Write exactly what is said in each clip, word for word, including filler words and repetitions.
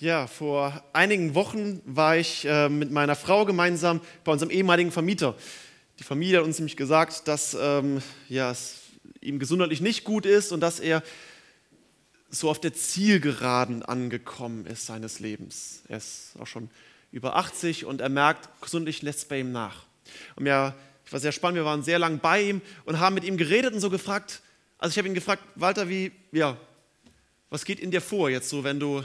Ja, vor einigen Wochen war ich äh, mit meiner Frau gemeinsam bei unserem ehemaligen Vermieter. Die Familie hat uns nämlich gesagt, dass ähm, ja, es ihm gesundheitlich nicht gut ist und dass er so auf der Zielgeraden angekommen ist seines Lebens. Er ist auch schon über achtzig und er merkt, gesundheitlich lässt es bei ihm nach. Und ja, ich war sehr spannend, wir waren sehr lang bei ihm und haben mit ihm geredet und so gefragt, also ich habe ihn gefragt, Walter, wie, ja, was geht in dir vor jetzt so, wenn du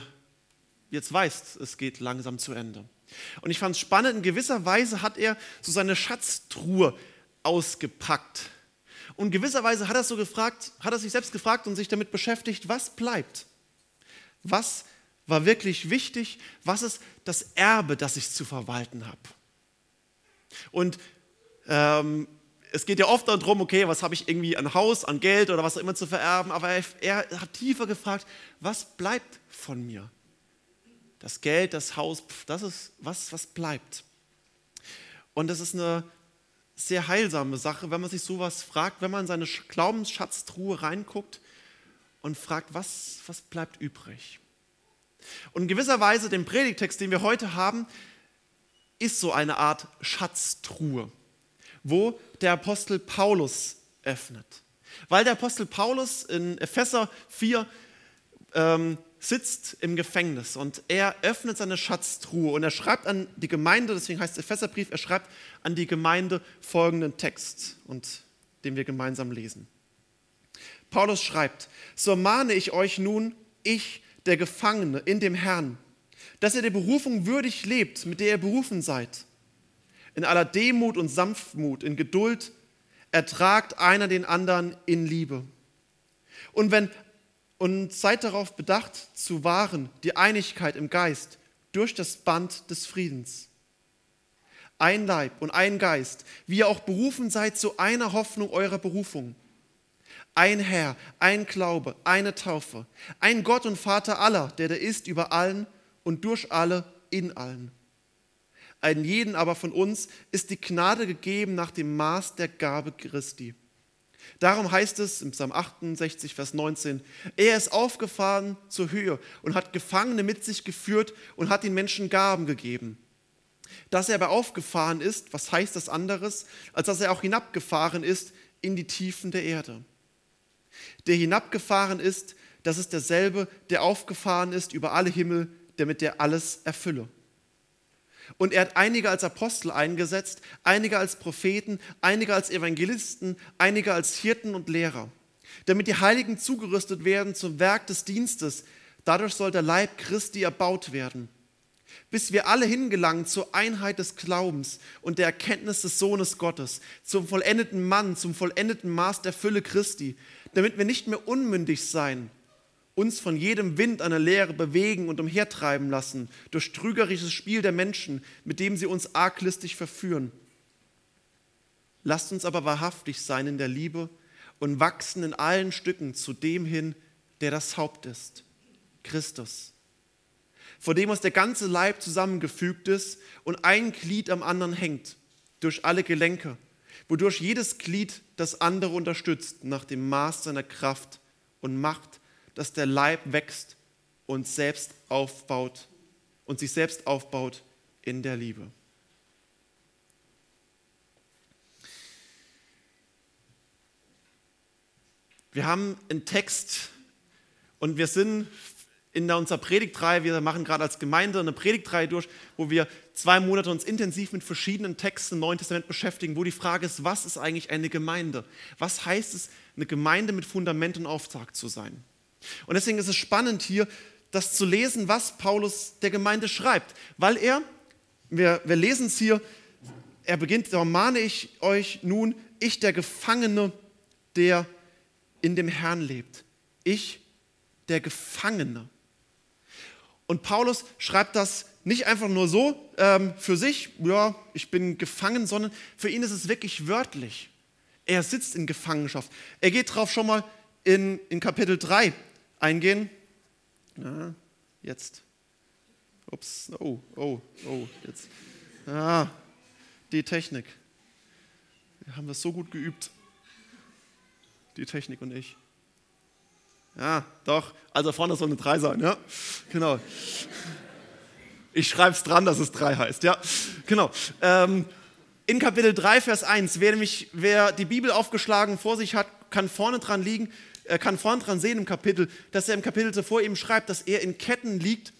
jetzt weißt, es geht langsam zu Ende. Und ich fand es spannend, in gewisser Weise hat er so seine Schatztruhe ausgepackt. Und in gewisser Weise hat er, so gefragt, hat er sich selbst gefragt und sich damit beschäftigt, was bleibt? Was war wirklich wichtig? Was ist das Erbe, das ich zu verwalten habe? Und ähm, es geht ja oft darum, okay, was habe ich irgendwie an Haus, an Geld oder was auch immer zu vererben, aber er, er hat tiefer gefragt, was bleibt von mir? Das Geld, das Haus, das ist was, was bleibt. Und das ist eine sehr heilsame Sache, wenn man sich sowas fragt, wenn man in seine Glaubensschatztruhe reinguckt und fragt, was, was bleibt übrig. Und in gewisser Weise, den Predigtext, den wir heute haben, ist so eine Art Schatztruhe, wo der Apostel Paulus öffnet. Weil der Apostel Paulus in Epheser vier ähm, sitzt im Gefängnis und er öffnet seine Schatztruhe und er schreibt an die Gemeinde, deswegen heißt es Epheserbrief, er schreibt an die Gemeinde folgenden Text, und den wir gemeinsam lesen. Paulus schreibt, so ermahne ich euch nun, ich, der Gefangene in dem Herrn, dass ihr der Berufung würdig lebt, mit der ihr berufen seid. In aller Demut und Sanftmut, in Geduld, ertragt einer den anderen in Liebe. Und wenn Und seid darauf bedacht, zu wahren die Einigkeit im Geist durch das Band des Friedens. Ein Leib und ein Geist, wie ihr auch berufen seid zu einer Hoffnung eurer Berufung. Ein Herr, ein Glaube, eine Taufe, ein Gott und Vater aller, der da ist über allen und durch alle in allen. Einen jeden aber von uns ist die Gnade gegeben nach dem Maß der Gabe Christi. Darum heißt es im Psalm achtundsechzig, Vers neunzehn, er ist aufgefahren zur Höhe und hat Gefangene mit sich geführt und hat den Menschen Gaben gegeben. Dass er aber aufgefahren ist, was heißt das anderes, als dass er auch hinabgefahren ist in die Tiefen der Erde. Der hinabgefahren ist, das ist derselbe, der aufgefahren ist über alle Himmel, damit er alles erfülle. Und er hat einige als Apostel eingesetzt, einige als Propheten, einige als Evangelisten, einige als Hirten und Lehrer, damit die Heiligen zugerüstet werden zum Werk des Dienstes. Dadurch soll der Leib Christi erbaut werden, bis wir alle hingelangen zur Einheit des Glaubens und der Erkenntnis des Sohnes Gottes, zum vollendeten Mann, zum vollendeten Maß der Fülle Christi, damit wir nicht mehr unmündig sein, uns von jedem Wind einer Lehre bewegen und umhertreiben lassen, durch trügerisches Spiel der Menschen, mit dem sie uns arglistig verführen. Lasst uns aber wahrhaftig sein in der Liebe und wachsen in allen Stücken zu dem hin, der das Haupt ist, Christus, vor dem uns der ganze Leib zusammengefügt ist und ein Glied am anderen hängt, durch alle Gelenke, wodurch jedes Glied das andere unterstützt, nach dem Maß seiner Kraft und Macht, dass der Leib wächst und selbst aufbaut und sich selbst aufbaut in der Liebe. Wir haben einen Text und wir sind in unserer Predigtreihe, wir machen gerade als Gemeinde eine Predigtreihe durch, wo wir zwei Monate uns intensiv mit verschiedenen Texten im Neuen Testament beschäftigen, wo die Frage ist, was ist eigentlich eine Gemeinde? Was heißt es, eine Gemeinde mit Fundament und Auftrag zu sein? Und deswegen ist es spannend hier, das zu lesen, was Paulus der Gemeinde schreibt, weil er, wir, wir lesen es hier, er beginnt, da mahne ich euch nun, ich der Gefangene, der in dem Herrn lebt. Ich der Gefangene. Und Paulus schreibt das nicht einfach nur so ähm, für sich, ja, ich bin gefangen, sondern für ihn ist es wirklich wörtlich. Er sitzt in Gefangenschaft. Er geht drauf schon mal in, in Kapitel drei eingehen. Ja, jetzt. Ups, oh, oh, oh, jetzt. Ah, die Technik. Wir haben das so gut geübt. Die Technik und ich. Ja, doch. Also vorne soll eine drei sein, ja? Genau. Ich schreibe es dran, dass es drei heißt. Ja, genau. Ähm, in Kapitel drei, Vers eins, wer, mich, wer die Bibel aufgeschlagen vor sich hat, kann vorne dran liegen, äh, kann vorne dran sehen im Kapitel, dass er im Kapitel zuvor eben schreibt, dass er in Ketten liegt.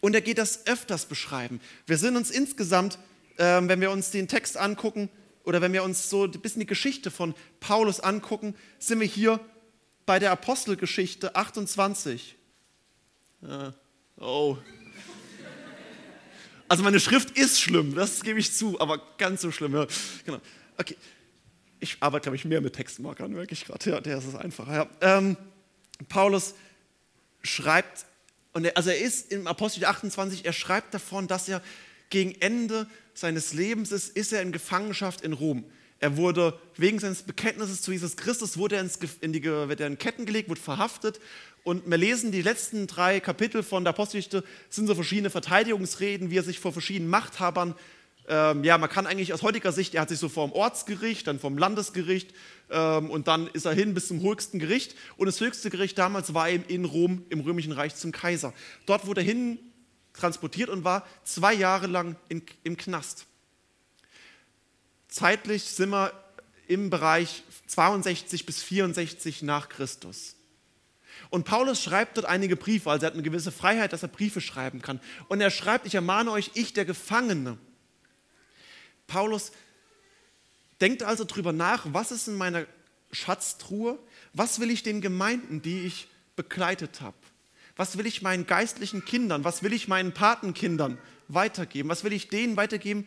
Und er geht das öfters beschreiben. Wir sind uns insgesamt, ähm, wenn wir uns den Text angucken oder wenn wir uns so ein bisschen die Geschichte von Paulus angucken, sind wir hier bei der Apostelgeschichte achtundzwanzig. Äh, oh. Also meine Schrift ist schlimm, das gebe ich zu, aber ganz so schlimm. Ja. Genau. Okay. Ich arbeite, glaube ich, mehr mit Textmarkern, merke ich gerade. Ja, der ist es einfacher. Ja. Ähm, Paulus schreibt. Und er, also er ist im Apostelgeschichte achtundzwanzig, er schreibt davon, dass er gegen Ende seines Lebens ist, ist er in Gefangenschaft in Rom. Er wurde wegen seines Bekenntnisses zu Jesus Christus, wurde er, ins, in die, wird er in Ketten gelegt, wurde verhaftet. Und wir lesen, die letzten drei Kapitel von der Apostelgeschichte sind so verschiedene Verteidigungsreden, wie er sich vor verschiedenen Machthabern, ähm, ja, man kann eigentlich aus heutiger Sicht, er hat sich so vor dem Ortsgericht, dann vom Landesgericht ähm, und dann ist er hin bis zum höchsten Gericht. Und das höchste Gericht damals war eben in Rom, im Römischen Reich zum Kaiser. Dort wurde er hin transportiert und war zwei Jahre lang in, im Knast. Zeitlich sind wir im Bereich zweiundsechzig bis vierundsechzig nach Christus. Und Paulus schreibt dort einige Briefe, also er hat eine gewisse Freiheit, dass er Briefe schreiben kann. Und er schreibt, ich ermahne euch, ich der Gefangene. Paulus denkt also drüber nach, was ist in meiner Schatztruhe? Was will ich den Gemeinden, die ich begleitet habe? Was will ich meinen geistlichen Kindern, was will ich meinen Patenkindern weitergeben? Was will ich denen weitergeben,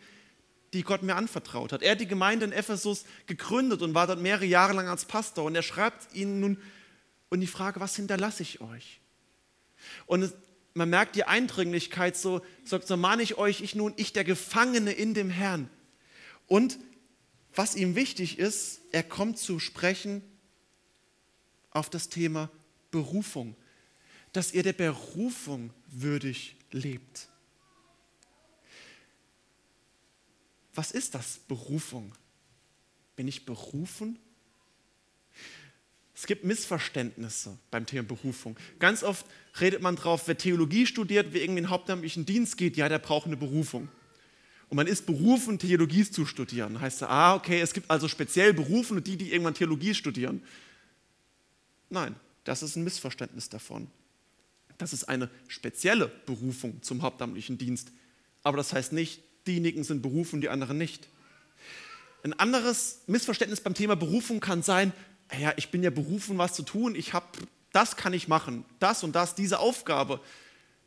die Gott mir anvertraut hat? Er hat die Gemeinde in Ephesus gegründet und war dort mehrere Jahre lang als Pastor. Und er schreibt ihnen nun, und die Frage, was hinterlasse ich euch? Und man merkt die Eindringlichkeit, so, so, so mahne ich euch, ich nun, ich der Gefangene in dem Herrn. Und was ihm wichtig ist, er kommt zu sprechen auf das Thema Berufung, dass ihr der Berufung würdig lebt. Was ist das, Berufung? Bin ich berufen? Es gibt Missverständnisse beim Thema Berufung. Ganz oft redet man drauf, wer Theologie studiert, wer irgendwie in den hauptamtlichen Dienst geht, ja, der braucht eine Berufung. Und man ist berufen, Theologie zu studieren. Heißt ja, ah, okay, es gibt also speziell Berufene, die, die irgendwann Theologie studieren. Nein, das ist ein Missverständnis davon. Das ist eine spezielle Berufung zum hauptamtlichen Dienst. Aber das heißt nicht, diejenigen sind berufen, die anderen nicht. Ein anderes Missverständnis beim Thema Berufung kann sein, ja, ich bin ja berufen, was zu tun, ich habe, das kann ich machen, das und das, diese Aufgabe.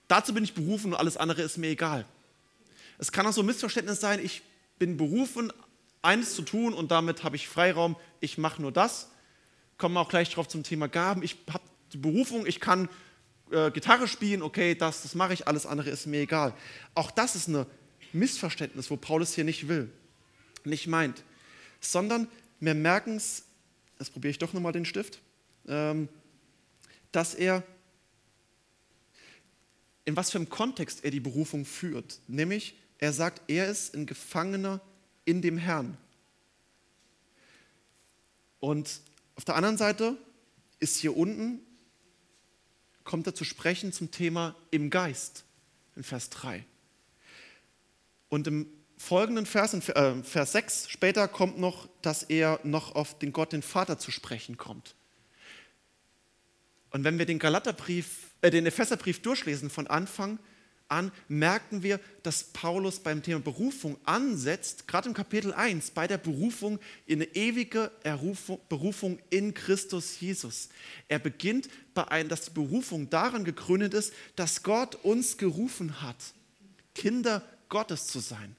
Dazu bin ich berufen und alles andere ist mir egal. Es kann auch so ein Missverständnis sein, ich bin berufen, eines zu tun und damit habe ich Freiraum, ich mache nur das. Kommen wir auch gleich drauf zum Thema Gaben. Ich habe die Berufung, ich kann äh, Gitarre spielen, okay, das, das mache ich, alles andere ist mir egal. Auch das ist ein Missverständnis, wo Paulus hier nicht will, nicht meint, sondern wir merken es, das probiere ich doch nochmal den Stift, dass er, in was für einem Kontext er die Berufung führt. Nämlich, er sagt, er ist ein Gefangener in dem Herrn. Und auf der anderen Seite ist hier unten, kommt er zu sprechen zum Thema im Geist, in Vers drei. Und im folgenden Vers, in Vers sechs, später kommt noch, dass er noch auf den Gott, den Vater zu sprechen kommt. Und wenn wir den Galaterbrief, äh, den Epheserbrief durchlesen von Anfang an, merken wir, dass Paulus beim Thema Berufung ansetzt, gerade im Kapitel eins, bei der Berufung in eine ewige Errufung, Berufung in Christus Jesus. Er beginnt bei einem, dass die Berufung daran gegründet ist, dass Gott uns gerufen hat, Kinder Gottes zu sein.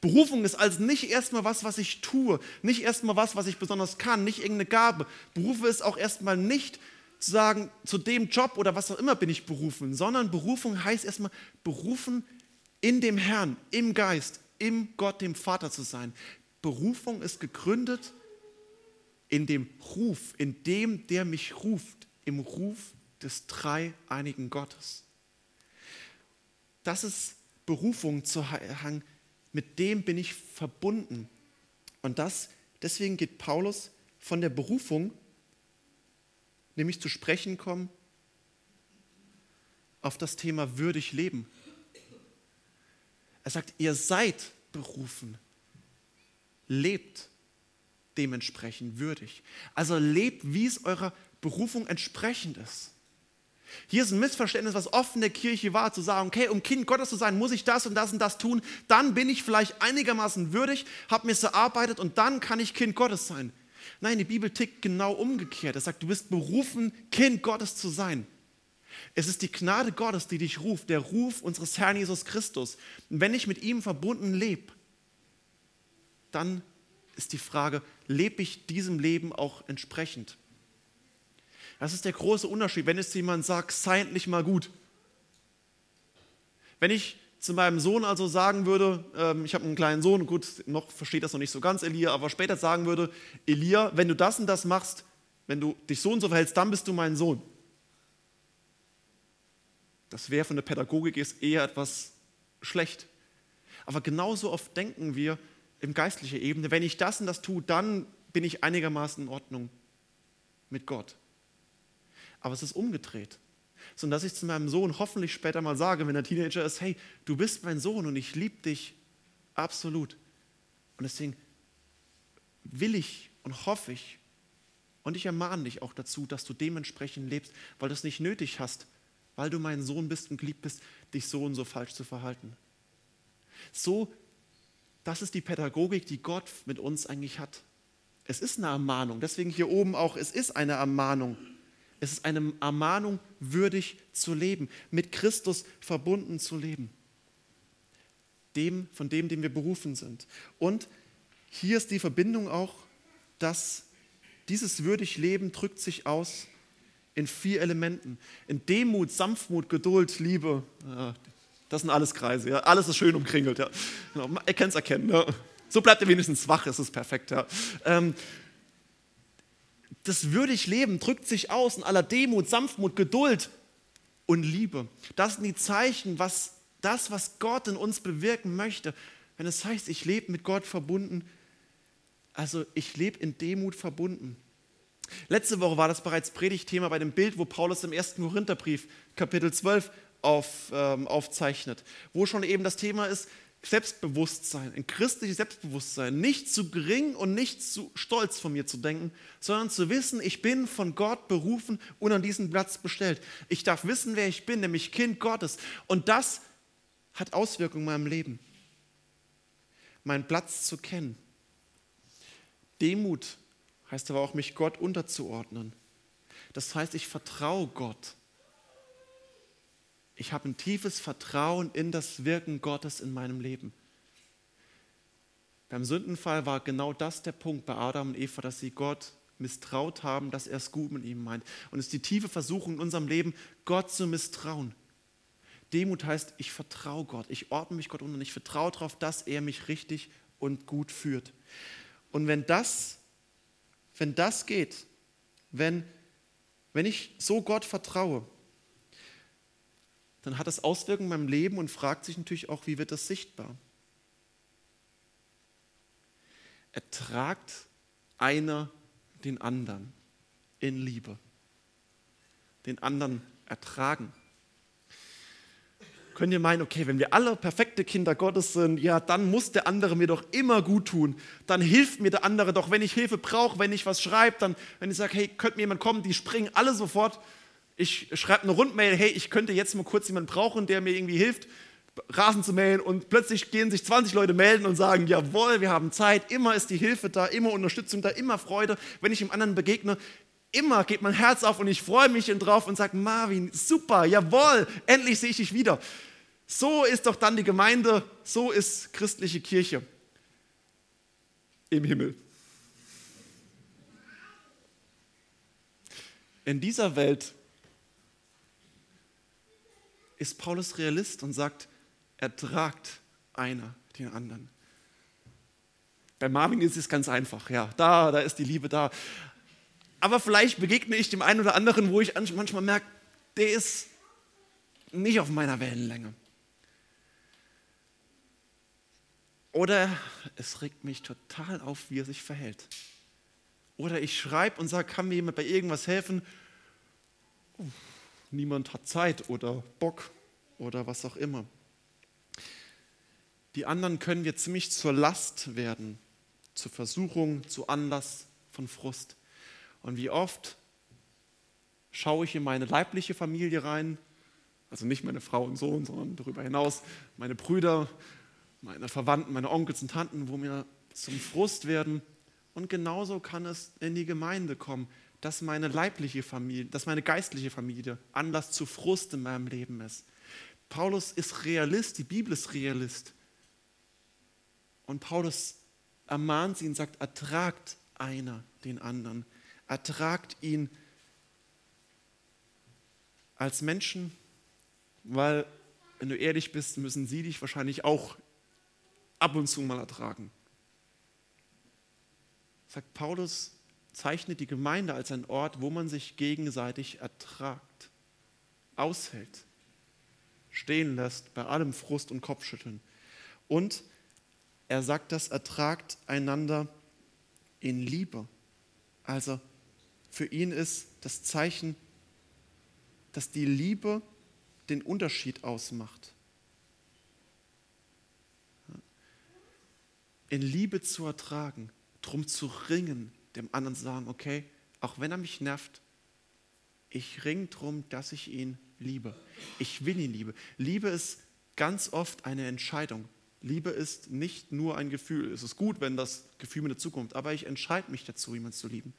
Berufung ist also nicht erstmal was, was ich tue, nicht erstmal was, was ich besonders kann, nicht irgendeine Gabe. Berufe ist auch erstmal nicht zu sagen, zu dem Job oder was auch immer bin ich berufen, sondern Berufung heißt erstmal berufen in dem Herrn, im Geist, im Gott, dem Vater zu sein. Berufung ist gegründet in dem Ruf, in dem, der mich ruft, im Ruf des dreieinigen Gottes. Das ist Berufung zu hangen. Mit dem bin ich verbunden. Und das, deswegen geht Paulus von der Berufung, nämlich zu sprechen kommen, auf das Thema würdig leben. Er sagt, ihr seid berufen. Lebt dementsprechend würdig. Also lebt, wie es eurer Berufung entsprechend ist. Hier ist ein Missverständnis, was oft in der Kirche war, zu sagen, okay, um Kind Gottes zu sein, muss ich das und das und das tun, dann bin ich vielleicht einigermaßen würdig, habe mir es erarbeitet und dann kann ich Kind Gottes sein. Nein, die Bibel tickt genau umgekehrt. Es sagt, du bist berufen, Kind Gottes zu sein. Es ist die Gnade Gottes, die dich ruft, der Ruf unseres Herrn Jesus Christus. Und wenn ich mit ihm verbunden lebe, dann ist die Frage, lebe ich diesem Leben auch entsprechend? Das ist der große Unterschied, wenn jetzt jemand sagt, sei endlich mal gut. Wenn ich zu meinem Sohn also sagen würde, ähm, ich habe einen kleinen Sohn, gut, noch versteht das noch nicht so ganz, Elia, aber später sagen würde, Elia, wenn du das und das machst, wenn du dich so und so verhältst, dann bist du mein Sohn. Das wäre von der Pädagogik ist eher etwas schlecht. Aber genauso oft denken wir im geistlichen Ebene, wenn ich das und das tue, dann bin ich einigermaßen in Ordnung mit Gott. Aber es ist umgedreht. Sondern dass ich zu meinem Sohn hoffentlich später mal sage, wenn er Teenager ist, hey, du bist mein Sohn und ich liebe dich absolut. Und deswegen will ich und hoffe ich und ich ermahne dich auch dazu, dass du dementsprechend lebst, weil du es nicht nötig hast, weil du mein Sohn bist und geliebt bist, dich so und so falsch zu verhalten. So, das ist die Pädagogik, die Gott mit uns eigentlich hat. Es ist eine Ermahnung, deswegen hier oben auch, es ist eine Ermahnung. Es ist eine Ermahnung, würdig zu leben, mit Christus verbunden zu leben. Dem, von dem, dem wir berufen sind. Und hier ist die Verbindung auch, dass dieses würdig Leben drückt sich aus in vier Elementen. In Demut, Sanftmut, Geduld, Liebe. Ja, das sind alles Kreise. Ja. Alles ist schön umkringelt. Ja. Genau, ihr könnt es erkennen. Ja. So bleibt ihr wenigstens wach, es ist perfekt. Ja. Ähm, Das würdig Leben drückt sich aus in aller Demut, Sanftmut, Geduld und Liebe. Das sind die Zeichen, was das, was Gott in uns bewirken möchte. Wenn es heißt, ich lebe mit Gott verbunden, also ich lebe in Demut verbunden. Letzte Woche war das bereits Predigtthema bei dem Bild, wo Paulus im ersten Korintherbrief, Kapitel zwölf, auf, ähm, aufzeichnet, wo schon eben das Thema ist, Selbstbewusstsein, ein christliches Selbstbewusstsein, nicht zu gering und nicht zu stolz von mir zu denken, sondern zu wissen, ich bin von Gott berufen und an diesen Platz bestellt. Ich darf wissen, wer ich bin, nämlich Kind Gottes. Und das hat Auswirkungen in meinem Leben. Meinen Platz zu kennen. Demut heißt aber auch, mich Gott unterzuordnen. Das heißt, ich vertraue Gott. Ich habe ein tiefes Vertrauen in das Wirken Gottes in meinem Leben. Beim Sündenfall war genau das der Punkt bei Adam und Eva, dass sie Gott misstraut haben, dass er es gut mit ihm meint. Und es ist die tiefe Versuchung in unserem Leben, Gott zu misstrauen. Demut heißt, ich vertraue Gott, ich ordne mich Gott unter und ich vertraue darauf, dass er mich richtig und gut führt. Und wenn das, wenn das geht, wenn, wenn ich so Gott vertraue, dann hat das Auswirkungen in meinem Leben und fragt sich natürlich auch, wie wird das sichtbar? Ertragt einer den anderen in Liebe. Den anderen ertragen. Könnt ihr meinen, okay, wenn wir alle perfekte Kinder Gottes sind, ja, dann muss der andere mir doch immer gut tun. Dann hilft mir der andere doch, wenn ich Hilfe brauche, wenn ich was schreibe, dann, wenn ich sage, hey, könnte mir jemand kommen, die springen alle sofort. Ich schreibe eine Rundmail, hey, ich könnte jetzt mal kurz jemanden brauchen, der mir irgendwie hilft, Rasen zu mähen. Und plötzlich gehen sich zwanzig Leute melden und sagen, jawohl, wir haben Zeit, immer ist die Hilfe da, immer Unterstützung da, immer Freude. Wenn ich dem anderen begegne, immer geht mein Herz auf und ich freue mich drauf und sage, Marvin, super, jawohl, endlich sehe ich dich wieder. So ist doch dann die Gemeinde, so ist christliche Kirche im Himmel. In dieser Welt ist Paulus Realist und sagt, ertragt einer den anderen. Bei Marvin ist es ganz einfach, ja, da, da ist die Liebe da. Aber vielleicht begegne ich dem einen oder anderen, wo ich manchmal merke, der ist nicht auf meiner Wellenlänge. Oder es regt mich total auf, wie er sich verhält. Oder ich schreibe und sage, kann mir jemand bei irgendwas helfen? Uff. Niemand hat Zeit oder Bock oder was auch immer. Die anderen können wir ziemlich zur Last werden, zur Versuchung, zu Anlass von Frust. Und wie oft schaue ich in meine leibliche Familie rein, also nicht meine Frau und Sohn, sondern darüber hinaus meine Brüder, meine Verwandten, meine Onkels und Tanten, wo wir zum Frust werden. Und genauso kann es in die Gemeinde kommen, dass meine leibliche Familie, dass meine geistliche Familie Anlass zu Frust in meinem Leben ist. Paulus ist Realist, die Bibel ist Realist. Und Paulus ermahnt sie und sagt, ertragt einer den anderen. Ertragt ihn als Menschen, weil, wenn du ehrlich bist, müssen sie dich wahrscheinlich auch ab und zu mal ertragen. Sagt Paulus, zeichnet die Gemeinde als einen Ort, wo man sich gegenseitig ertragt, aushält, stehen lässt bei allem Frust und Kopfschütteln. Und er sagt das, ertragt einander in Liebe. Also für ihn ist das Zeichen, dass die Liebe den Unterschied ausmacht. In Liebe zu ertragen, drum zu ringen, dem anderen zu sagen, okay, auch wenn er mich nervt, ich ringe drum, dass ich ihn liebe. Ich will ihn lieben. Liebe ist ganz oft eine Entscheidung. Liebe ist nicht nur ein Gefühl. Es ist gut, wenn das Gefühl mit dazu kommt, aber ich entscheide mich dazu, jemanden zu lieben.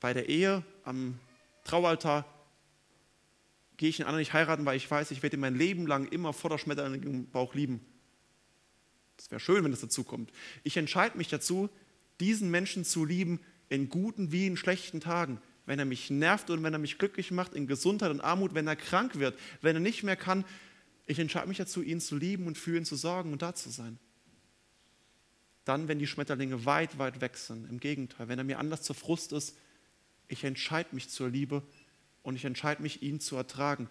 Bei der Ehe, am Traualtar, gehe ich den anderen nicht heiraten, weil ich weiß, ich werde ihn mein Leben lang immer Vorderschmetterling im Bauch lieben. Das wäre schön, wenn das dazu kommt. Ich entscheide mich dazu, diesen Menschen zu lieben, in guten wie in schlechten Tagen. Wenn er mich nervt und wenn er mich glücklich macht, in Gesundheit und Armut, wenn er krank wird, wenn er nicht mehr kann. Ich entscheide mich dazu, ihn zu lieben und für ihn zu sorgen und da zu sein. Dann, wenn die Schmetterlinge weit, weit weg sind. Im Gegenteil, wenn er mir anders zu Frust ist, ich entscheide mich zur Liebe und ich entscheide mich, ihn zu ertragen.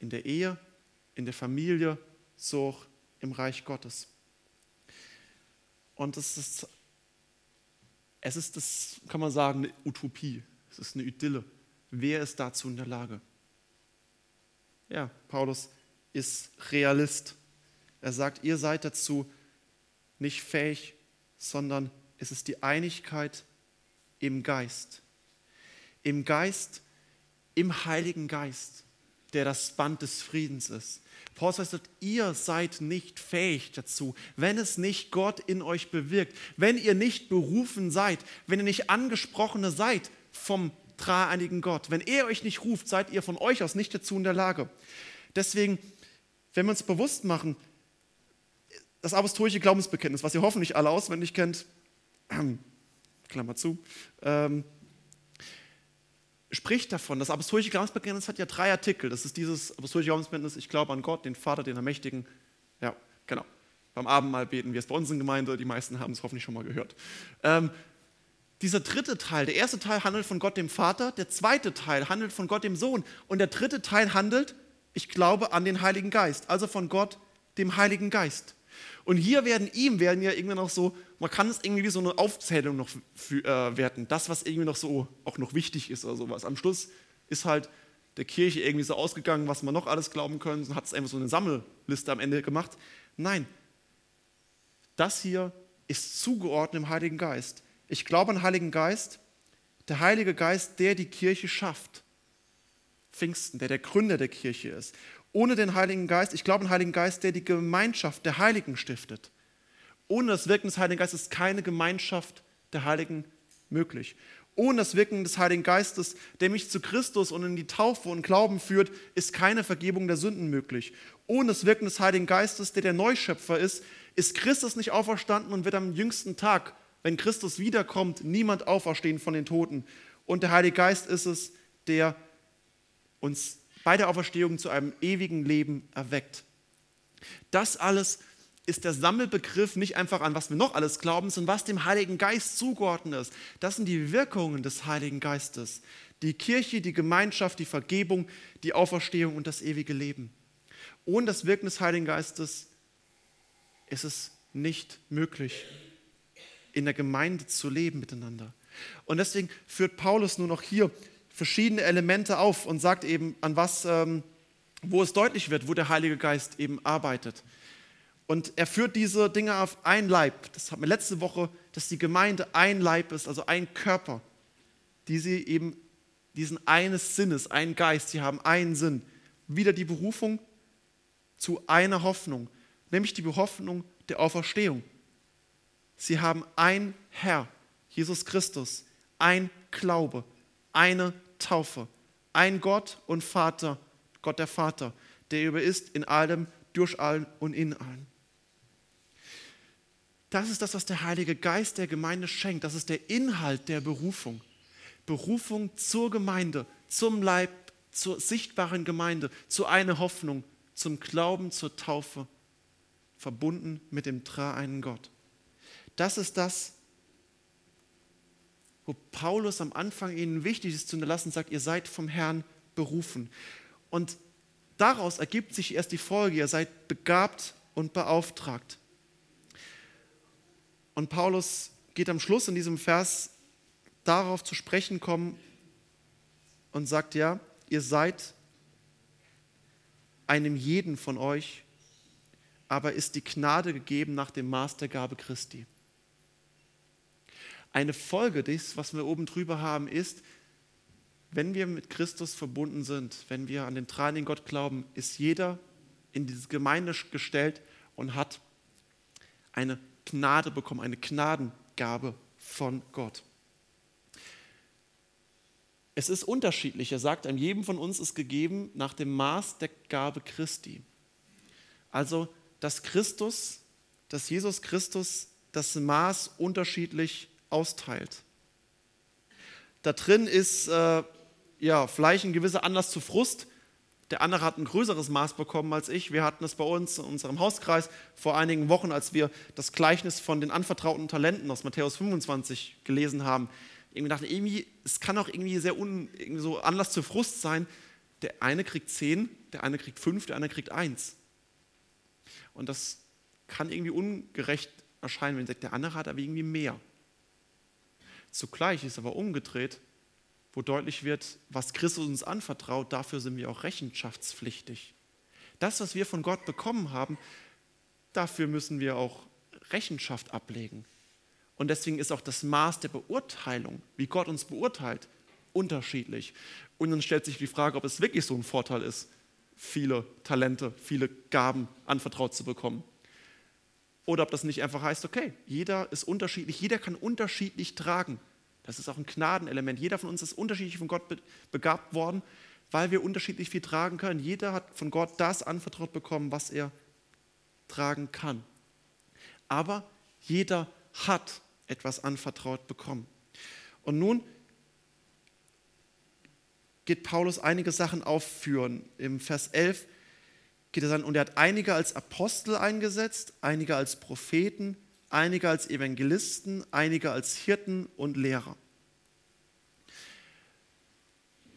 In der Ehe, in der Familie, so auch im Reich Gottes. Und es ist, es ist das, kann man sagen, eine Utopie. Es ist eine Idylle. Wer ist dazu in der Lage? Ja, Paulus ist Realist. Er sagt, ihr seid dazu nicht fähig, sondern es ist die Einigkeit im Geist. Im Geist, im Heiligen Geist, der das Band des Friedens ist. Paulus sagt, ihr seid nicht fähig dazu, wenn es nicht Gott in euch bewirkt, wenn ihr nicht berufen seid, wenn ihr nicht Angesprochene seid vom dreieinigen Gott. Wenn er euch nicht ruft, seid ihr von euch aus nicht dazu in der Lage. Deswegen, wenn wir uns bewusst machen, das apostolische Glaubensbekenntnis, was ihr hoffentlich alle auswendig kennt, Klammer zu, ähm, spricht davon. Das apostolische Glaubensbekenntnis hat ja drei Artikel. Das ist dieses apostolische Glaubensbekenntnis, ich glaube an Gott, den Vater, den Allmächtigen. Ja, genau. Beim Abendmahl beten wir es bei uns in der Gemeinde. Die meisten haben es hoffentlich schon mal gehört. Ähm, Dieser dritte Teil, der erste Teil handelt von Gott dem Vater, der zweite Teil handelt von Gott dem Sohn und der dritte Teil handelt, ich glaube, an den Heiligen Geist, also von Gott dem Heiligen Geist. Und hier werden ihm, werden ja irgendwann auch so, man kann es irgendwie wie so eine Aufzählung noch für, äh, werten, das, was irgendwie noch so auch noch wichtig ist oder sowas. Am Schluss ist halt der Kirche irgendwie so ausgegangen, was man noch alles glauben können, und hat es einfach so eine Sammelliste am Ende gemacht. Nein, das hier ist zugeordnet dem Heiligen Geist. Ich glaube an den Heiligen Geist, der Heilige Geist, der die Kirche schafft. Pfingsten, der der Gründer der Kirche ist. Ohne den Heiligen Geist, ich glaube an den Heiligen Geist, der die Gemeinschaft der Heiligen stiftet. Ohne das Wirken des Heiligen Geistes ist keine Gemeinschaft der Heiligen möglich. Ohne das Wirken des Heiligen Geistes, der mich zu Christus und in die Taufe und Glauben führt, ist keine Vergebung der Sünden möglich. Ohne das Wirken des Heiligen Geistes, der der Neuschöpfer ist, ist Christus nicht auferstanden und wird am jüngsten Tag, wenn Christus wiederkommt, niemand auferstehen von den Toten. Und der Heilige Geist ist es, der uns bei der Auferstehung zu einem ewigen Leben erweckt. Das alles ist der Sammelbegriff nicht einfach an, was wir noch alles glauben, sondern was dem Heiligen Geist zugeordnet ist. Das sind die Wirkungen des Heiligen Geistes. Die Kirche, die Gemeinschaft, die Vergebung, die Auferstehung und das ewige Leben. Ohne das Wirken des Heiligen Geistes ist es nicht möglich, in der Gemeinde zu leben miteinander. Und deswegen führt Paulus nur noch hier verschiedene Elemente auf und sagt eben, an was ähm, wo es deutlich wird, wo der Heilige Geist eben arbeitet. Und er führt diese Dinge auf ein Leib. Das hatten wir letzte Woche, dass die Gemeinde ein Leib ist, also ein Körper, die sie eben diesen eines Sinnes, einen Geist, die haben einen Sinn. Wieder die Berufung zu einer Hoffnung, nämlich die Hoffnung der Auferstehung. Sie haben ein Herr, Jesus Christus, ein Glaube, eine Taufe, ein Gott und Vater, Gott der Vater, der über ist in allem, durch allen und in allen. Das ist das, was der Heilige Geist der Gemeinde schenkt. Das ist der Inhalt der Berufung. Berufung zur Gemeinde, zum Leib, zur sichtbaren Gemeinde, zu einer Hoffnung, zum Glauben, zur Taufe, verbunden mit dem dreieinen Gott. Das ist das, wo Paulus am Anfang ihnen wichtig ist zu unterlassen, sagt, ihr seid vom Herrn berufen. Und daraus ergibt sich erst die Folge, ihr seid begabt und beauftragt. Und Paulus geht am Schluss in diesem Vers darauf zu sprechen kommen und sagt, ja, ihr seid einem jeden von euch, aber ist die Gnade gegeben nach dem Maß der Gabe Christi. Eine Folge des, was wir oben drüber haben, ist, wenn wir mit Christus verbunden sind, wenn wir an den dreieinigen Gott glauben, ist jeder in diese Gemeinde gestellt und hat eine Gnade bekommen, eine Gnadengabe von Gott. Es ist unterschiedlich. Er sagt, an jedem von uns ist gegeben nach dem Maß der Gabe Christi. Also, dass Christus, dass Jesus Christus das Maß unterschiedlich austeilt. Da drin ist äh, ja, vielleicht ein gewisser Anlass zu Frust. Der andere hat ein größeres Maß bekommen als ich. Wir hatten es bei uns in unserem Hauskreis vor einigen Wochen, als wir das Gleichnis von den anvertrauten Talenten aus Matthäus fünfundzwanzig gelesen haben. Irgendwie dachten, irgendwie, es kann auch irgendwie sehr un, irgendwie so Anlass zu Frust sein. Der eine kriegt zehn, der eine kriegt fünf, der andere kriegt eins. Und das kann irgendwie ungerecht erscheinen, wenn man sagt, der andere hat aber irgendwie mehr. Zugleich ist aber umgedreht, wo deutlich wird, was Christus uns anvertraut, dafür sind wir auch rechenschaftspflichtig. Das, was wir von Gott bekommen haben, dafür müssen wir auch Rechenschaft ablegen. Und deswegen ist auch das Maß der Beurteilung, wie Gott uns beurteilt, unterschiedlich. Und dann stellt sich die Frage, ob es wirklich so ein Vorteil ist, viele Talente, viele Gaben anvertraut zu bekommen. Oder ob das nicht einfach heißt, okay, jeder ist unterschiedlich, jeder kann unterschiedlich tragen. Das ist auch ein Gnadenelement. Jeder von uns ist unterschiedlich von Gott begabt worden, weil wir unterschiedlich viel tragen können. Jeder hat von Gott das anvertraut bekommen, was er tragen kann. Aber jeder hat etwas anvertraut bekommen. Und nun geht Paulus einige Sachen aufführen. Im Vers elf geht es an, und er hat einige als Apostel eingesetzt, einige als Propheten, einige als Evangelisten, einige als Hirten und Lehrer.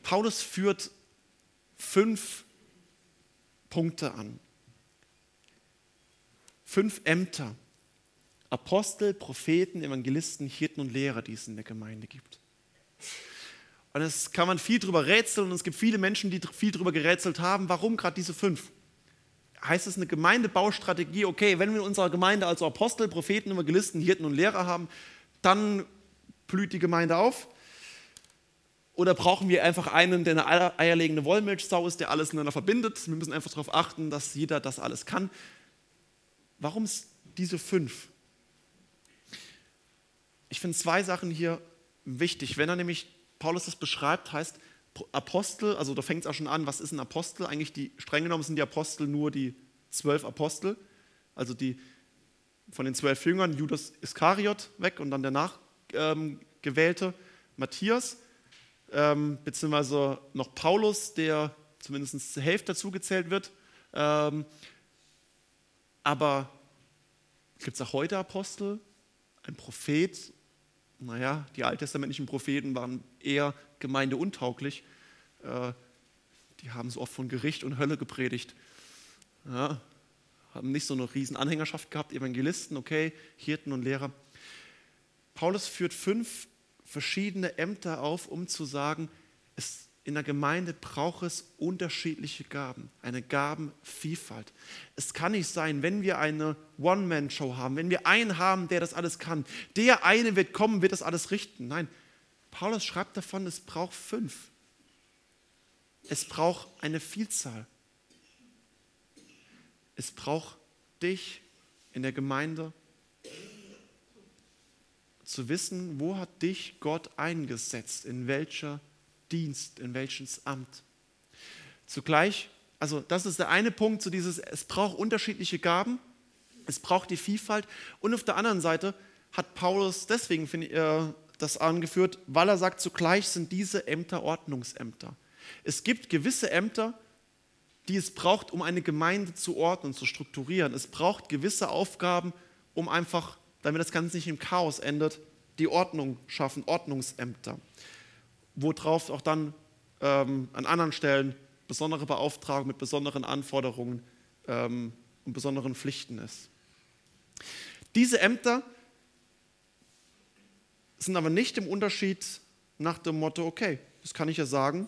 Paulus führt fünf Punkte an. Fünf Ämter. Apostel, Propheten, Evangelisten, Hirten und Lehrer, die es in der Gemeinde gibt. Und das kann man viel drüber rätseln und es gibt viele Menschen, die viel drüber gerätselt haben. Warum gerade diese fünf? Heißt es eine Gemeindebaustrategie, okay, wenn wir in unserer Gemeinde also Apostel, Propheten, Evangelisten, Hirten und Lehrer haben, dann blüht die Gemeinde auf? Oder brauchen wir einfach einen, der eine eierlegende Wollmilchsau ist, der alles miteinander verbindet? Wir müssen einfach darauf achten, dass jeder das alles kann. Warum diese fünf? Ich finde zwei Sachen hier wichtig. Wenn er nämlich, Paulus das beschreibt, heißt, Apostel, also da fängt es auch schon an, was ist ein Apostel? Eigentlich, die, streng genommen sind die Apostel nur die zwölf Apostel, also die von den zwölf Jüngern, Judas Iskariot weg und dann der nachgewählte ähm, Matthias, ähm, beziehungsweise noch Paulus, der zumindest zur Hälfte dazugezählt wird. Ähm, aber gibt es auch heute Apostel? Ein Prophet? Naja, die alttestamentlichen Propheten waren eher gemeindeuntauglich. Die haben so oft von Gericht und Hölle gepredigt. Ja, haben nicht so eine riesen Anhängerschaft gehabt. Evangelisten, okay, Hirten und Lehrer. Paulus führt fünf verschiedene Ämter auf, um zu sagen, es in der Gemeinde braucht es unterschiedliche Gaben, eine Gabenvielfalt. Es kann nicht sein, wenn wir eine One-Man-Show haben, wenn wir einen haben, der das alles kann, der eine wird kommen, wird das alles richten. Nein, Paulus schreibt davon, es braucht fünf. Es braucht eine Vielzahl. Es braucht dich in der Gemeinde zu wissen, wo hat dich Gott eingesetzt, in welcher Dienst, in welches Amt. Zugleich, also das ist der eine Punkt, so dieses, es braucht unterschiedliche Gaben, es braucht die Vielfalt, und auf der anderen Seite hat Paulus deswegen find ich, äh, das angeführt, weil er sagt, zugleich sind diese Ämter Ordnungsämter. Es gibt gewisse Ämter, die es braucht, um eine Gemeinde zu ordnen, zu strukturieren. Es braucht gewisse Aufgaben, um einfach, damit das Ganze nicht im Chaos endet, die Ordnung schaffen, Ordnungsämter. Worauf auch dann ähm, an anderen Stellen besondere Beauftragung mit besonderen Anforderungen ähm, und besonderen Pflichten ist. Diese Ämter sind aber nicht im Unterschied nach dem Motto, okay, das kann ich ja sagen,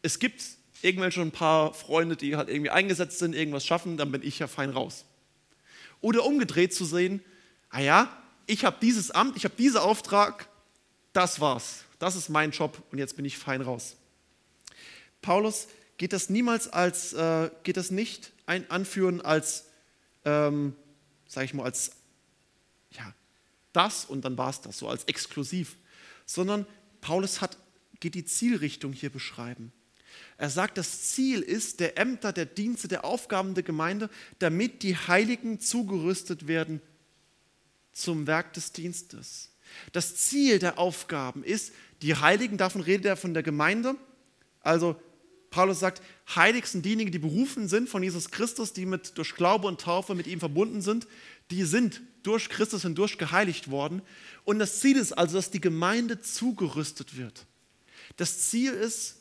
es gibt irgendwelche ein paar Freunde, die halt irgendwie eingesetzt sind, irgendwas schaffen, dann bin ich ja fein raus. Oder umgedreht zu sehen, ah ja, ich habe dieses Amt, ich habe diesen Auftrag, das war's. Das ist mein Job und jetzt bin ich fein raus. Paulus geht das niemals als, äh, geht das nicht ein, anführen als, ähm, sag ich mal, als, ja, das und dann war's das, so als exklusiv, sondern Paulus hat, geht die Zielrichtung hier beschreiben. Er sagt, das Ziel ist der Ämter, der Dienste, der Aufgaben der Gemeinde, damit die Heiligen zugerüstet werden zum Werk des Dienstes. Das Ziel der Aufgaben ist, die Heiligen, davon redet er von der Gemeinde, also Paulus sagt, heilig sind diejenigen, die berufen sind von Jesus Christus, die mit, durch Glaube und Taufe mit ihm verbunden sind, die sind durch Christus hindurch geheiligt worden, und das Ziel ist also, dass die Gemeinde zugerüstet wird. Das Ziel ist,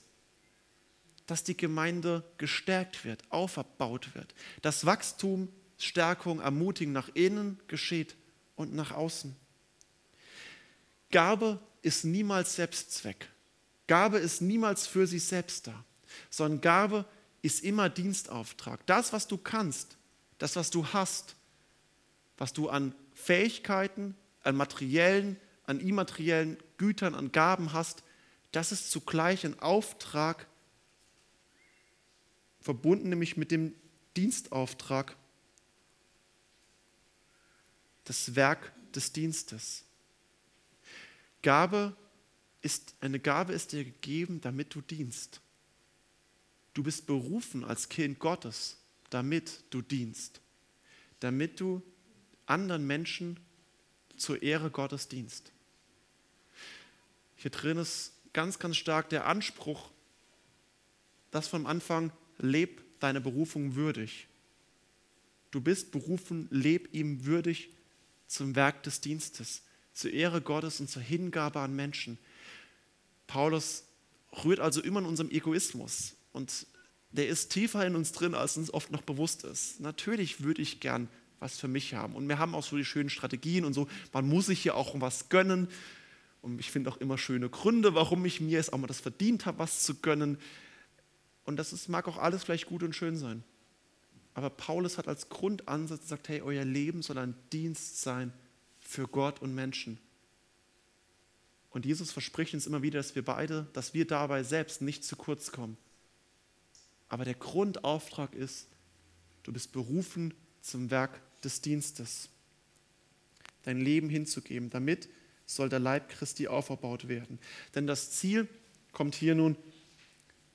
dass die Gemeinde gestärkt wird, aufgebaut wird, dass Wachstum, Stärkung, Ermutigung nach innen geschieht und nach außen. Gabe ist niemals Selbstzweck. Gabe ist niemals für sich selbst da, sondern Gabe ist immer Dienstauftrag. Das, was du kannst, das, was du hast, was du an Fähigkeiten, an materiellen, an immateriellen Gütern, an Gaben hast, das ist zugleich ein Auftrag, verbunden nämlich mit dem Dienstauftrag, das Werk des Dienstes. Gabe ist, eine Gabe ist dir gegeben, damit du dienst. Du bist berufen als Kind Gottes, damit du dienst. Damit du anderen Menschen zur Ehre Gottes dienst. Hier drin ist ganz, ganz stark der Anspruch, das vom Anfang, leb deine Berufung würdig. Du bist berufen, leb ihm würdig zum Werk des Dienstes, zur Ehre Gottes und zur Hingabe an Menschen. Paulus rührt also immer in unserem Egoismus, und der ist tiefer in uns drin, als uns oft noch bewusst ist. Natürlich würde ich gern was für mich haben, und wir haben auch so die schönen Strategien und so, man muss sich hier auch um was gönnen, und ich finde auch immer schöne Gründe, warum ich mir jetzt auch mal das verdient habe, was zu gönnen, und das ist, mag auch alles vielleicht gut und schön sein. Aber Paulus hat als Grundansatz gesagt, hey, euer Leben soll ein Dienst sein für Gott und Menschen. Und Jesus verspricht uns immer wieder, dass wir beide, dass wir dabei selbst nicht zu kurz kommen. Aber der Grundauftrag ist, du bist berufen zum Werk des Dienstes. Dein Leben hinzugeben, damit soll der Leib Christi aufgebaut werden. Denn das Ziel kommt hier nun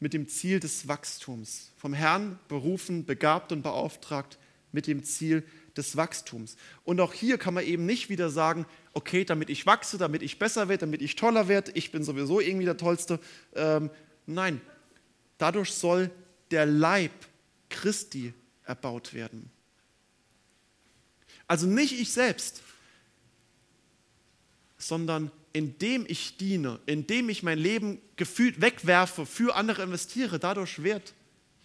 mit dem Ziel des Wachstums. Vom Herrn berufen, begabt und beauftragt mit dem Ziel des Wachstums. Und auch hier kann man eben nicht wieder sagen, okay, damit ich wachse, damit ich besser werde, damit ich toller werde, ich bin sowieso irgendwie der Tollste. Ähm, nein, dadurch soll der Leib Christi erbaut werden. Also nicht ich selbst, sondern indem ich diene, indem ich mein Leben gefühlt wegwerfe, für andere investiere, dadurch wird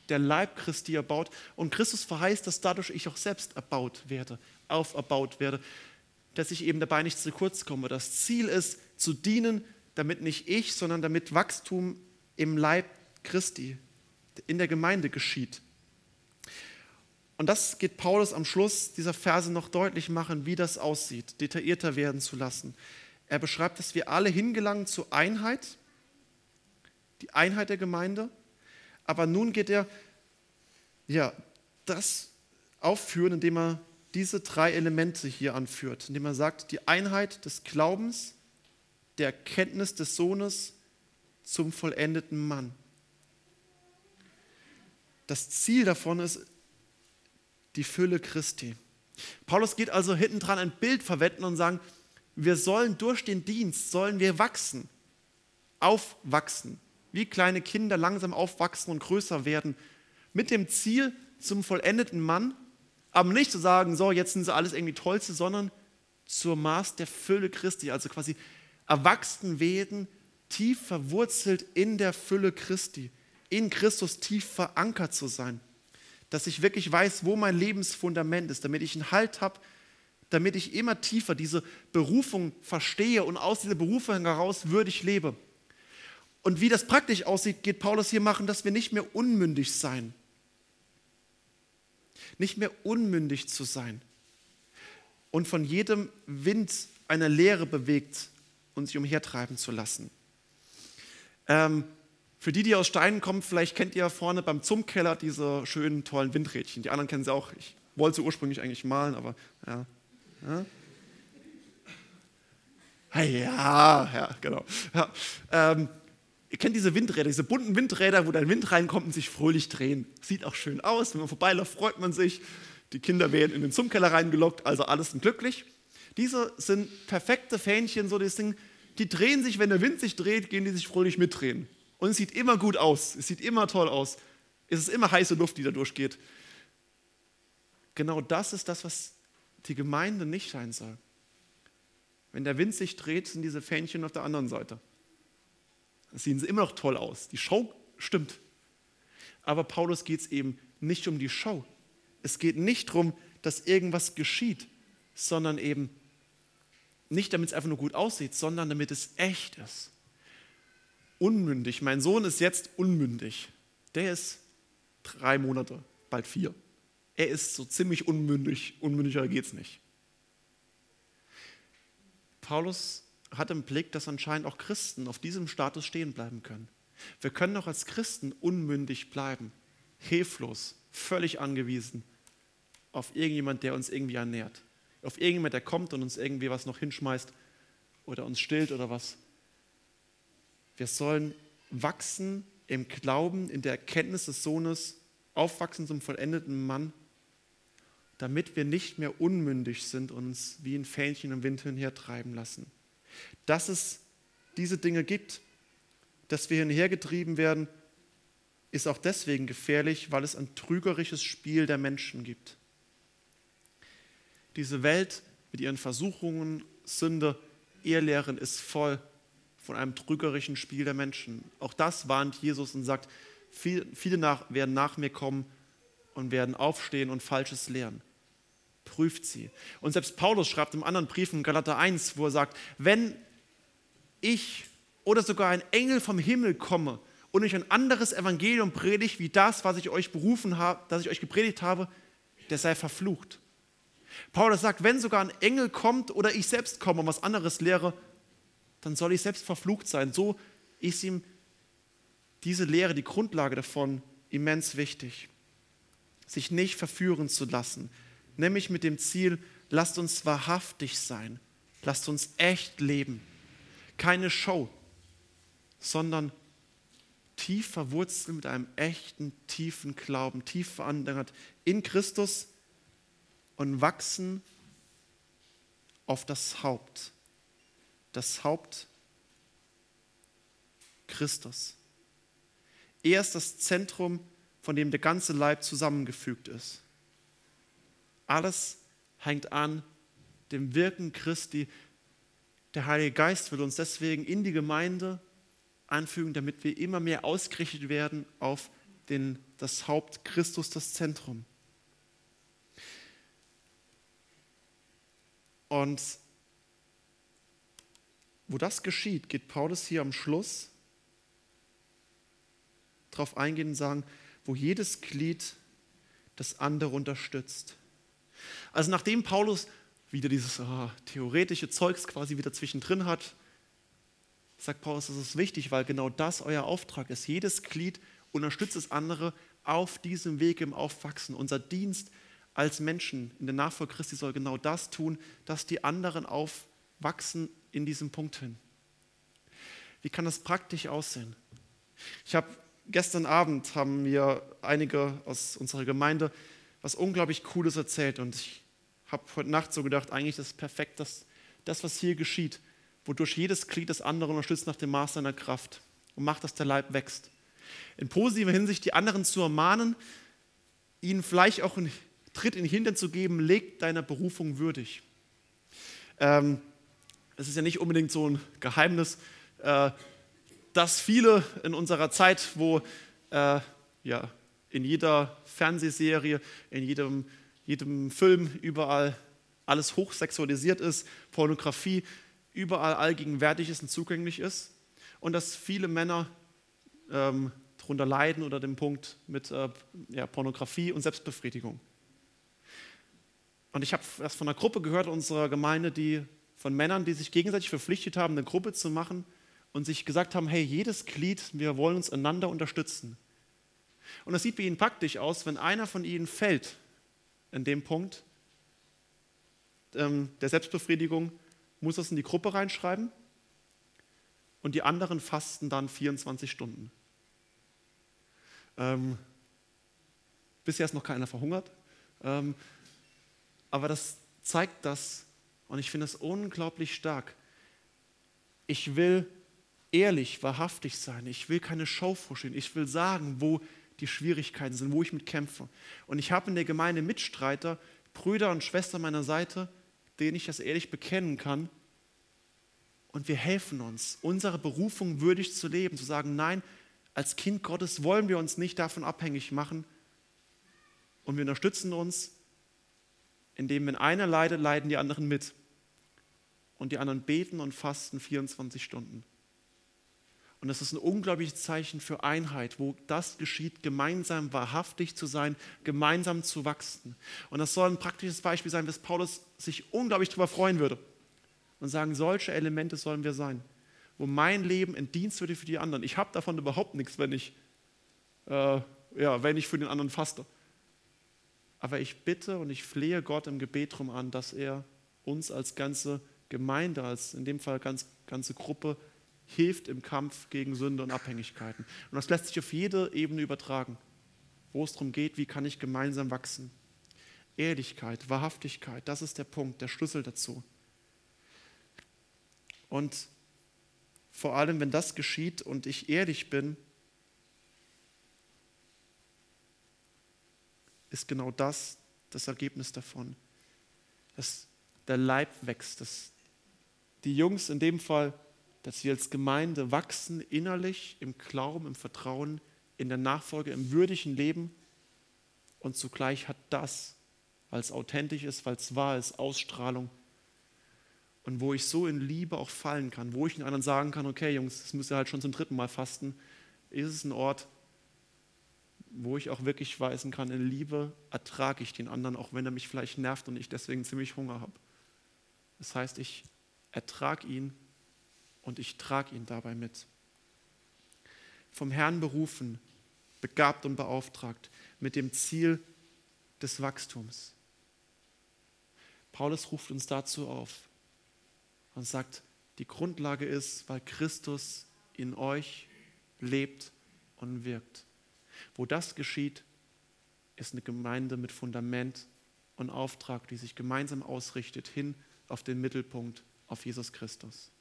der Leib Christi erbaut, und Christus verheißt, dass dadurch ich auch selbst erbaut werde, auferbaut werde, dass ich eben dabei nicht zu kurz komme. Das Ziel ist, zu dienen, damit nicht ich, sondern damit Wachstum im Leib Christi, in der Gemeinde geschieht. Und das geht Paulus am Schluss dieser Verse noch deutlich machen, wie das aussieht, detaillierter werden zu lassen. Er beschreibt, dass wir alle hingelangen zur Einheit, die Einheit der Gemeinde. Aber nun geht er ja, das aufführen, indem er diese drei Elemente hier anführt. Indem er sagt, die Einheit des Glaubens, der Erkenntnis des Sohnes zum vollendeten Mann. Das Ziel davon ist die Fülle Christi. Paulus geht also hinten dran ein Bild verwenden und sagen, wir sollen durch den Dienst, sollen wir wachsen, aufwachsen, wie kleine Kinder langsam aufwachsen und größer werden, mit dem Ziel zum vollendeten Mann, aber nicht zu sagen, so, jetzt sind sie alles irgendwie Tollste, sondern zum Maß der Fülle Christi, also quasi erwachsen werden, tief verwurzelt in der Fülle Christi, in Christus tief verankert zu sein, dass ich wirklich weiß, wo mein Lebensfundament ist, damit ich einen Halt habe, damit ich immer tiefer diese Berufung verstehe und aus dieser Berufung heraus würdig lebe. Und wie das praktisch aussieht, geht Paulus hier machen, dass wir nicht mehr unmündig sein. Nicht mehr unmündig zu sein und von jedem Wind einer Lehre bewegt und sich umhertreiben zu lassen. Ähm, für die, die aus Steinen kommen, vielleicht kennt ihr vorne beim Zumkeller diese schönen, tollen Windrädchen. Die anderen kennen sie auch. Ich wollte sie ursprünglich eigentlich malen, aber ja. Ja, ja, ja genau. Ja. Ähm, ihr kennt diese Windräder, diese bunten Windräder, wo der Wind reinkommt und sich fröhlich drehen. Sieht auch schön aus, wenn man vorbeiläuft, freut man sich. Die Kinder werden in den Zumkeller reingelockt, also alles sind glücklich. Diese sind perfekte Fähnchen, so das Ding. Die drehen sich, wenn der Wind sich dreht, gehen die sich fröhlich mitdrehen. Und es sieht immer gut aus, es sieht immer toll aus. Es ist immer heiße Luft, die da durchgeht. Genau das ist das, was die Gemeinde nicht sein soll. Wenn der Wind sich dreht, sind diese Fähnchen auf der anderen Seite. Dann sehen sie immer noch toll aus. Die Show stimmt. Aber Paulus geht es eben nicht um die Show. Es geht nicht darum, dass irgendwas geschieht, sondern eben nicht, damit es einfach nur gut aussieht, sondern damit es echt ist. Unmündig. Mein Sohn ist jetzt unmündig. Der ist drei Monate, bald vier. Er ist so ziemlich unmündig, unmündiger geht's nicht. Paulus hat im Blick, dass anscheinend auch Christen auf diesem Status stehen bleiben können. Wir können auch als Christen unmündig bleiben, hilflos, völlig angewiesen auf irgendjemand, der uns irgendwie ernährt, auf irgendjemand, der kommt und uns irgendwie was noch hinschmeißt oder uns stillt oder was. Wir sollen wachsen im Glauben, in der Erkenntnis des Sohnes, aufwachsen zum vollendeten Mann, damit wir nicht mehr unmündig sind und uns wie ein Fähnchen im Wind hinhertreiben lassen. Dass es diese Dinge gibt, dass wir hinhergetrieben werden, ist auch deswegen gefährlich, weil es ein trügerisches Spiel der Menschen gibt. Diese Welt mit ihren Versuchungen, Sünde, Irrlehren ist voll von einem trügerischen Spiel der Menschen. Auch das warnt Jesus und sagt, viele nach, werden nach mir kommen und werden aufstehen und Falsches lehren. Prüft sie. Und selbst Paulus schreibt im anderen Brief in Galater eins, wo er sagt, wenn ich oder sogar ein Engel vom Himmel komme und euch ein anderes Evangelium predige, wie das, was ich euch berufen habe, das ich euch gepredigt habe, der sei verflucht. Paulus sagt, wenn sogar ein Engel kommt oder ich selbst komme und was anderes lehre, dann soll ich selbst verflucht sein. So ist ihm diese Lehre, die Grundlage davon, immens wichtig. Sich nicht verführen zu lassen, nämlich mit dem Ziel, lasst uns wahrhaftig sein, lasst uns echt leben. Keine Show, sondern tief verwurzelt mit einem echten, tiefen Glauben, tief verankert in Christus und wachsen auf das Haupt, das Haupt Christus. Er ist das Zentrum, von dem der ganze Leib zusammengefügt ist. Alles hängt an dem Wirken Christi. Der Heilige Geist will uns deswegen in die Gemeinde einfügen, damit wir immer mehr ausgerichtet werden auf den, das Haupt Christus, das Zentrum. Und wo das geschieht, geht Paulus hier am Schluss darauf eingehen und sagen, wo jedes Glied das andere unterstützt. Also nachdem Paulus wieder dieses oh, theoretische Zeugs quasi wieder zwischendrin hat, sagt Paulus, das ist wichtig, weil genau das euer Auftrag ist. Jedes Glied unterstützt das andere auf diesem Weg im Aufwachsen. Unser Dienst als Menschen in der Nachfolge Christi soll genau das tun, dass die anderen aufwachsen in diesem Punkt hin. Wie kann das praktisch aussehen? Ich habe gestern Abend haben mir einige aus unserer Gemeinde was unglaublich Cooles erzählt und ich habe heute Nacht so gedacht, eigentlich ist es perfekt, dass das, was hier geschieht, wodurch jedes Glied das andere unterstützt nach dem Maß seiner Kraft und macht, dass der Leib wächst. In positiver Hinsicht die anderen zu ermahnen, ihnen vielleicht auch einen Tritt in den Hintern zu geben, legt deiner Berufung würdig. Ähm, es ist ja nicht unbedingt so ein Geheimnis, äh, dass viele in unserer Zeit, wo äh, ja, in jeder Fernsehserie, in jedem, jedem Film überall alles hochsexualisiert ist, Pornografie überall allgegenwärtig ist und zugänglich ist und dass viele Männer Ähm, darunter leiden oder dem Punkt mit äh, ja, Pornografie und Selbstbefriedigung. Und ich habe das von einer Gruppe gehört, unserer Gemeinde, die von Männern, die sich gegenseitig verpflichtet haben, eine Gruppe zu machen und sich gesagt haben, hey, jedes Glied, wir wollen uns einander unterstützen. Und das sieht bei ihnen praktisch aus, wenn einer von ihnen fällt in dem Punkt ähm, der Selbstbefriedigung, muss das in die Gruppe reinschreiben. Und die anderen fasten dann vierundzwanzig Stunden. Ähm, bisher ist noch keiner verhungert. Ähm, aber das zeigt das, und ich finde es unglaublich stark. Ich will ehrlich, wahrhaftig sein. Ich will keine Show vorstellen. Ich will sagen, wo die Schwierigkeiten sind, wo ich mit kämpfe. Und ich habe in der Gemeinde Mitstreiter, Brüder und Schwestern meiner Seite, denen ich das ehrlich bekennen kann. Und wir helfen uns, unsere Berufung würdig zu leben, zu sagen, nein, als Kind Gottes wollen wir uns nicht davon abhängig machen. Und wir unterstützen uns, indem wenn einer leidet, leiden die anderen mit. Und die anderen beten und fasten vierundzwanzig Stunden. Und das ist ein unglaubliches Zeichen für Einheit, wo das geschieht, gemeinsam wahrhaftig zu sein, gemeinsam zu wachsen. Und das soll ein praktisches Beispiel sein, dass Paulus sich unglaublich darüber freuen würde. Und sagen, solche Elemente sollen wir sein, wo mein Leben ein Dienst wird für die anderen. Ich habe davon überhaupt nichts, wenn ich, äh, ja, wenn ich für den anderen faste. Aber ich bitte und ich flehe Gott im Gebet darum an, dass er uns als ganze Gemeinde, als in dem Fall ganz, ganze Gruppe, hilft im Kampf gegen Sünde und Abhängigkeiten. Und das lässt sich auf jede Ebene übertragen, wo es darum geht, wie kann ich gemeinsam wachsen. Ehrlichkeit, Wahrhaftigkeit, das ist der Punkt, der Schlüssel dazu. Und vor allem, wenn das geschieht und ich ehrlich bin, ist genau das das Ergebnis davon, dass der Leib wächst, dass die Jungs in dem Fall, dass wir als Gemeinde wachsen innerlich, im Glauben, im Vertrauen, in der Nachfolge, im würdigen Leben und zugleich hat das, weil es authentisch ist, weil es wahr ist, Ausstrahlung. Und wo ich so in Liebe auch fallen kann, wo ich den anderen sagen kann, okay Jungs, das müsst ihr halt schon zum dritten Mal fasten, ist es ein Ort, wo ich auch wirklich weisen kann, in Liebe ertrage ich den anderen, auch wenn er mich vielleicht nervt und ich deswegen ziemlich Hunger habe. Das heißt, ich ertrage ihn und ich trage ihn dabei mit. Vom Herrn berufen, begabt und beauftragt, mit dem Ziel des Wachstums. Paulus ruft uns dazu auf. Und sagt, die Grundlage ist, weil Christus in euch lebt und wirkt. Wo das geschieht, ist eine Gemeinde mit Fundament und Auftrag, die sich gemeinsam ausrichtet, hin auf den Mittelpunkt, auf Jesus Christus.